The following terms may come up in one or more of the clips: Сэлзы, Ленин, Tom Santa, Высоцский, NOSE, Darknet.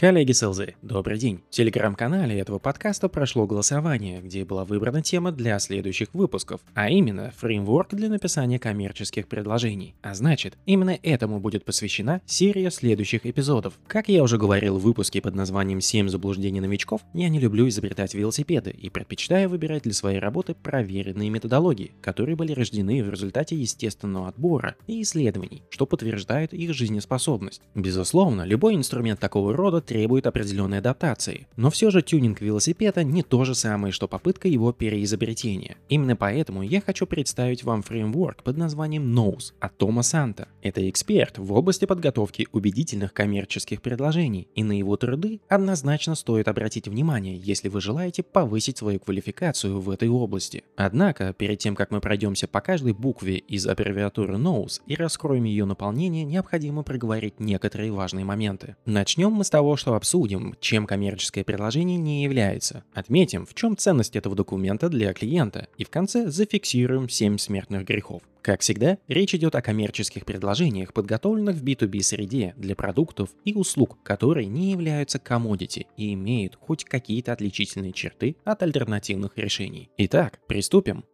Коллеги Сэлзы, добрый день! В телеграм-канале этого подкаста прошло голосование, где была выбрана тема для следующих выпусков, а именно фреймворк для написания коммерческих предложений. А значит, именно этому будет посвящена серия следующих эпизодов. Как я уже говорил в выпуске под названием «7 заблуждений новичков», я не люблю изобретать велосипеды и предпочитаю выбирать для своей работы проверенные методологии, которые были рождены в результате естественного отбора и исследований, что подтверждает их жизнеспособность. Безусловно, любой инструмент такого рода требует определенной адаптации, но все же тюнинг велосипеда не то же самое, что попытка его переизобретения. Именно поэтому я хочу представить вам фреймворк под названием NOSE от Тома Санта. Это эксперт в области подготовки убедительных коммерческих предложений, и на его труды однозначно стоит обратить внимание, если вы желаете повысить свою квалификацию в этой области. Однако, перед тем как мы пройдемся по каждой букве из аббревиатуры NOSE и раскроем ее наполнение, необходимо проговорить некоторые важные моменты. Начнем мы с того, что обсудим, чем коммерческое предложение не является, отметим, в чем ценность этого документа для клиента, и в конце зафиксируем 7 смертных грехов. Как всегда, речь идет о коммерческих предложениях, подготовленных в B2B среде для продуктов и услуг, которые не являются commodity и имеют хоть какие-то отличительные черты от альтернативных решений. Итак, приступим.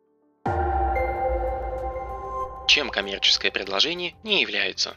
Чем коммерческое предложение не является?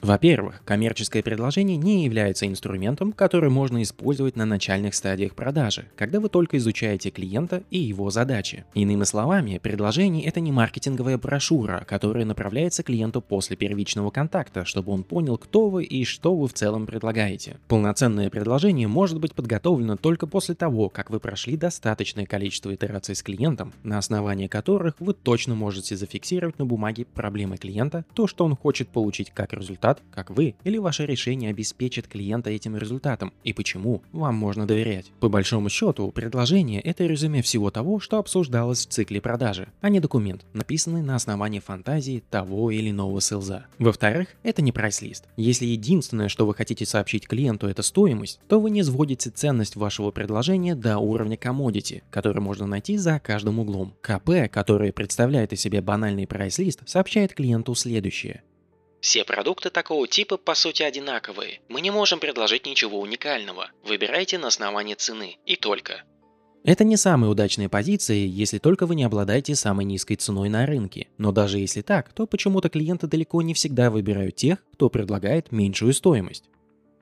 Во-первых, коммерческое предложение не является инструментом, который можно использовать на начальных стадиях продажи, когда вы только изучаете клиента и его задачи. Иными словами, предложение – это не маркетинговая брошюра, которая направляется клиенту после первичного контакта, чтобы он понял, кто вы и что вы в целом предлагаете. Полноценное предложение может быть подготовлено только после того, как вы прошли достаточное количество итераций с клиентом, на основании которых вы точно можете зафиксировать на бумаге проблемы клиента, то, что он хочет получить как результат, как вы или ваше решение обеспечит клиента этим результатом и почему вам можно доверять. По большому счету, предложение – это резюме всего того, что обсуждалось в цикле продажи, а не документ, написанный на основании фантазии того или иного селза. Во-вторых, это не прайс-лист. Если единственное, что вы хотите сообщить клиенту, это стоимость, то вы не сводите ценность вашего предложения до уровня commodity, который можно найти за каждым углом. КП, которое представляет из себя банальный прайс-лист, сообщает клиенту следующее. Все продукты такого типа по сути одинаковые. Мы не можем предложить ничего уникального. Выбирайте на основании цены и только. Это не самые удачные позиции, если только вы не обладаете самой низкой ценой на рынке. Но даже если так, то почему-то клиенты далеко не всегда выбирают тех, кто предлагает меньшую стоимость.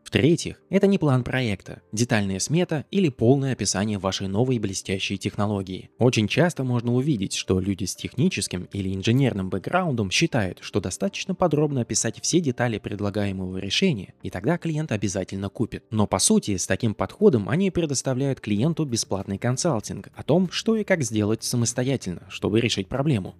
В-третьих, это не план проекта, детальная смета или полное описание вашей новой блестящей технологии. Очень часто можно увидеть, что люди с техническим или инженерным бэкграундом считают, что достаточно подробно описать все детали предлагаемого решения, и тогда клиент обязательно купит. Но по сути, с таким подходом они предоставляют клиенту бесплатный консалтинг о том, что и как сделать самостоятельно, чтобы решить проблему.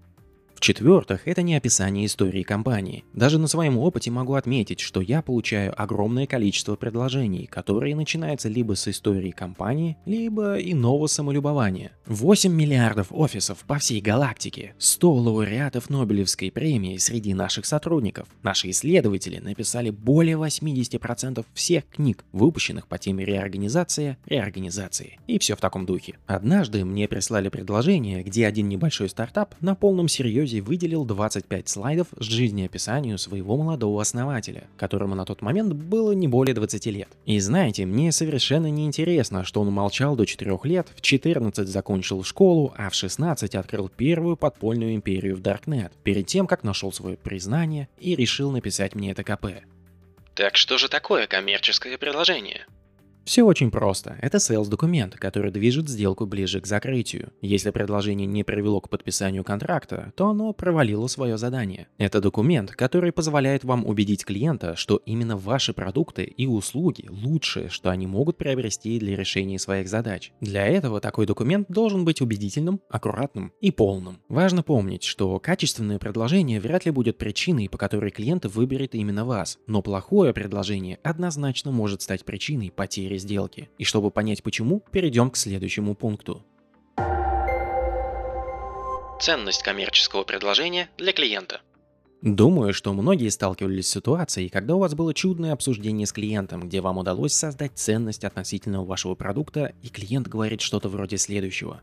В-четвертых, это не описание истории компании. Даже на своем опыте могу отметить, что я получаю огромное количество предложений, которые начинаются либо с истории компании, либо иного самолюбования. 8 миллиардов офисов по всей галактике, 100 лауреатов Нобелевской премии среди наших сотрудников. Наши исследователи написали более 80% всех книг, выпущенных по теме реорганизации. И все в таком духе. Однажды мне прислали предложение, где один небольшой стартап на полном серьезе выделил 25 слайдов с жизнеописанием своего молодого основателя, которому на тот момент было не более 20 лет. И знаете, мне совершенно не интересно, что он молчал до 4 лет, в 14 закончил школу, а в 16 открыл первую подпольную империю в Darknet, перед тем, как нашел свое признание и решил написать мне это КП. Так что же такое коммерческое предложение? Все очень просто. Это sales-документ, который движет сделку ближе к закрытию. Если предложение не привело к подписанию контракта, то оно провалило свое задание. Это документ, который позволяет вам убедить клиента, что именно ваши продукты и услуги лучшее, что они могут приобрести для решения своих задач. Для этого такой документ должен быть убедительным, аккуратным и полным. Важно помнить, что качественное предложение вряд ли будет причиной, по которой клиент выберет именно вас, но плохое предложение однозначно может стать причиной потери сделки. И чтобы понять почему, перейдем к следующему пункту. Ценность коммерческого предложения для клиента. Думаю, что многие сталкивались с ситуацией, когда у вас было чудное обсуждение с клиентом, где вам удалось создать ценность относительно вашего продукта, и клиент говорит что-то вроде следующего.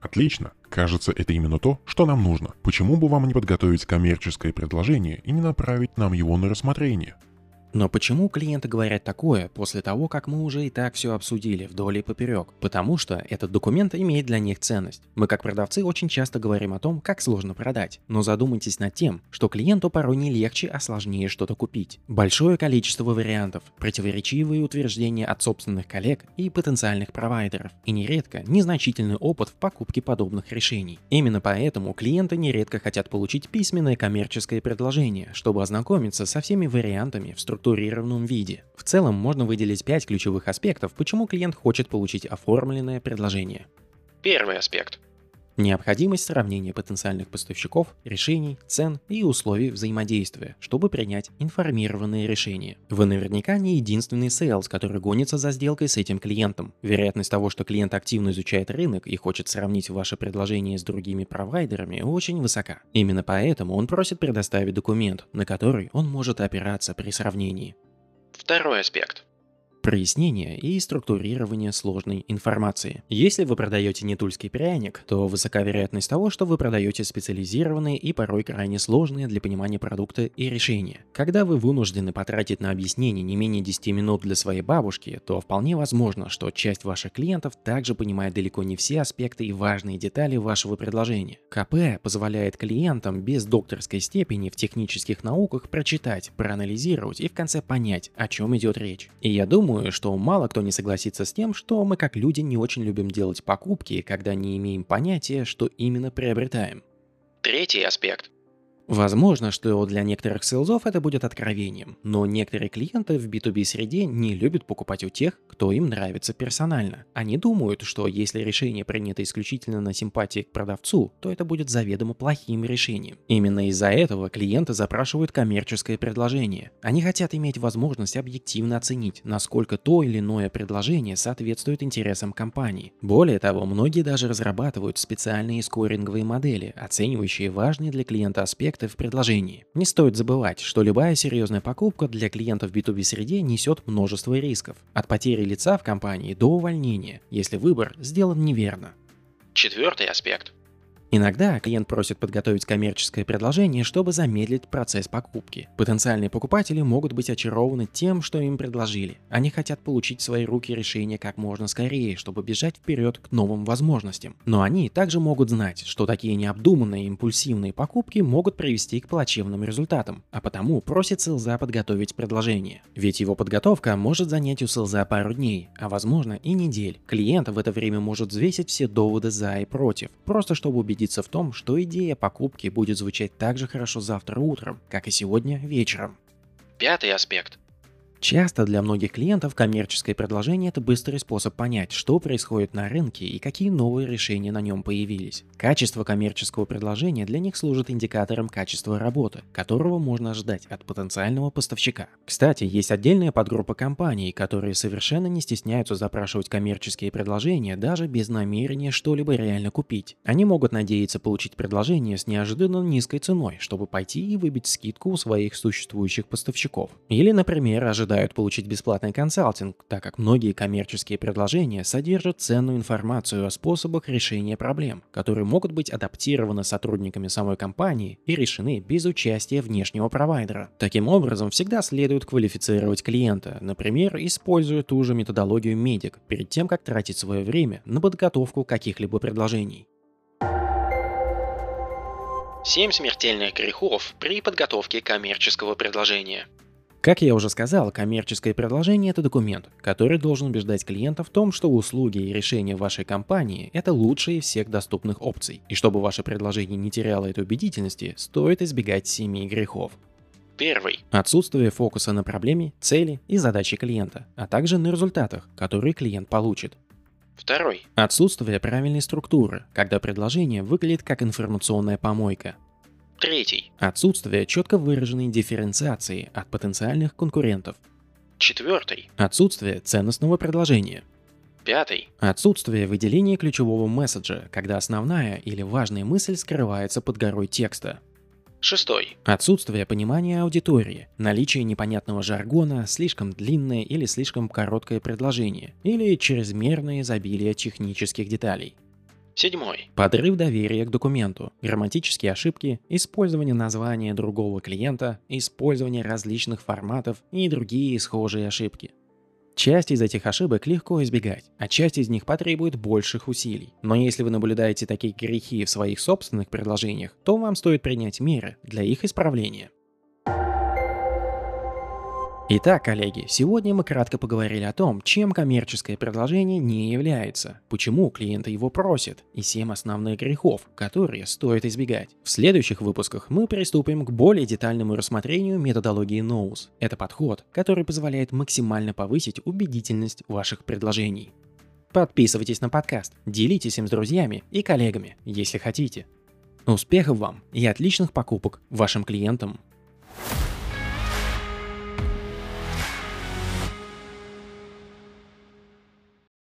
Отлично. Кажется, это именно то, что нам нужно. Почему бы вам не подготовить коммерческое предложение и не направить нам его на рассмотрение? Но почему клиенты говорят такое после того, как мы уже и так все обсудили вдоль и поперек? Потому что этот документ имеет для них ценность. Мы как продавцы очень часто говорим о том, как сложно продать, но задумайтесь над тем, что клиенту порой не легче, а сложнее что-то купить. Большое количество вариантов, противоречивые утверждения от собственных коллег и потенциальных провайдеров, и нередко незначительный опыт в покупке подобных решений. Именно поэтому клиенты нередко хотят получить письменное коммерческое предложение, чтобы ознакомиться со всеми вариантами в структурированном виде. В целом можно выделить 5 ключевых аспектов, почему клиент хочет получить оформленное предложение. Первый аспект. Необходимость сравнения потенциальных поставщиков, решений, цен и условий взаимодействия, чтобы принять информированные решения. Вы наверняка не единственный сейлс, который гонится за сделкой с этим клиентом. Вероятность того, что клиент активно изучает рынок и хочет сравнить ваше предложение с другими провайдерами, очень высока. Именно поэтому он просит предоставить документ, на который он может опираться при сравнении. Второй аспект. Прояснение и структурирование сложной информации. Если вы продаете не тульский пряник, то высока вероятность того, что вы продаете специализированные и порой крайне сложные для понимания продукта и решения. Когда вы вынуждены потратить на объяснение не менее 10 минут для своей бабушки, то вполне возможно, что часть ваших клиентов также понимает далеко не все аспекты и важные детали вашего предложения. КП позволяет клиентам без докторской степени в технических науках прочитать, проанализировать и в конце понять, о чем идет речь. И я думаю, что мало кто не согласится с тем, что мы как люди не очень любим делать покупки, когда не имеем понятия, что именно приобретаем. Третий аспект. Возможно, что для некоторых сейлзов это будет откровением, но некоторые клиенты в B2B среде не любят покупать у тех, кто им нравится персонально. Они думают, что если решение принято исключительно на симпатии к продавцу, то это будет заведомо плохим решением. Именно из-за этого клиенты запрашивают коммерческое предложение. Они хотят иметь возможность объективно оценить, насколько то или иное предложение соответствует интересам компании. Более того, многие даже разрабатывают специальные скоринговые модели, оценивающие важные для клиента аспекты в предложении. Не стоит забывать, что любая серьезная покупка для клиентов в B2B среде несет множество рисков, от потери лица в компании до увольнения, если выбор сделан неверно. Четвертый аспект. Иногда клиент просит подготовить коммерческое предложение, чтобы замедлить процесс покупки. Потенциальные покупатели могут быть очарованы тем, что им предложили. Они хотят получить в свои руки решение как можно скорее, чтобы бежать вперед к новым возможностям. Но они также могут знать, что такие необдуманные импульсивные покупки могут привести к плачевным результатам, а потому просит сейлза подготовить предложение. Ведь его подготовка может занять у сейлза пару дней, а возможно и недель. Клиент в это время может взвесить все доводы за и против, просто чтобы убедить в том, что идея покупки будет звучать так же хорошо завтра утром, как и сегодня вечером. Пятый аспект. Часто для многих клиентов коммерческое предложение – это быстрый способ понять, что происходит на рынке и какие новые решения на нем появились. Качество коммерческого предложения для них служит индикатором качества работы, которого можно ожидать от потенциального поставщика. Кстати, есть отдельная подгруппа компаний, которые совершенно не стесняются запрашивать коммерческие предложения даже без намерения что-либо реально купить. Они могут надеяться получить предложение с неожиданно низкой ценой, чтобы пойти и выбить скидку у своих существующих поставщиков. Или, например, ожидают получить бесплатный консалтинг, так как многие коммерческие предложения содержат ценную информацию о способах решения проблем, которые могут быть адаптированы сотрудниками самой компании и решены без участия внешнего провайдера. Таким образом, всегда следует квалифицировать клиента, например, используя ту же методологию MEDIC перед тем, как тратить свое время на подготовку каких-либо предложений. 7 смертельных грехов при подготовке коммерческого предложения. Как я уже сказал, коммерческое предложение – это документ, который должен убеждать клиента в том, что услуги и решения вашей компании – это лучшие из всех доступных опций. И чтобы ваше предложение не теряло этой убедительности, стоит избегать 7 грехов. Первый. Отсутствие фокуса на проблеме, цели и задачи клиента, а также на результатах, которые клиент получит. Второй. Отсутствие правильной структуры, когда предложение выглядит как информационная помойка. Третий. Отсутствие четко выраженной дифференциации от потенциальных конкурентов. Четвертый. Отсутствие ценностного предложения. Пятый. Отсутствие выделения ключевого месседжа, когда основная или важная мысль скрывается под горой текста. Шестой. Отсутствие понимания аудитории, наличие непонятного жаргона, слишком длинное или слишком короткое предложение, или чрезмерное изобилие технических деталей. Седьмой. Подрыв доверия к документу, грамматические ошибки, использование названия другого клиента, использование различных форматов и другие схожие ошибки. Часть из этих ошибок легко избегать, а часть из них потребует больших усилий. Но если вы наблюдаете такие грехи в своих собственных предложениях, то вам стоит принять меры для их исправления. Итак, коллеги, сегодня мы кратко поговорили о том, чем коммерческое предложение не является, почему клиенты его просят и 7 основных грехов, которые стоит избегать. В следующих выпусках мы приступим к более детальному рассмотрению методологии NOSE. Это подход, который позволяет максимально повысить убедительность ваших предложений. Подписывайтесь на подкаст, делитесь им с друзьями и коллегами, если хотите. Успехов вам и отличных покупок вашим клиентам!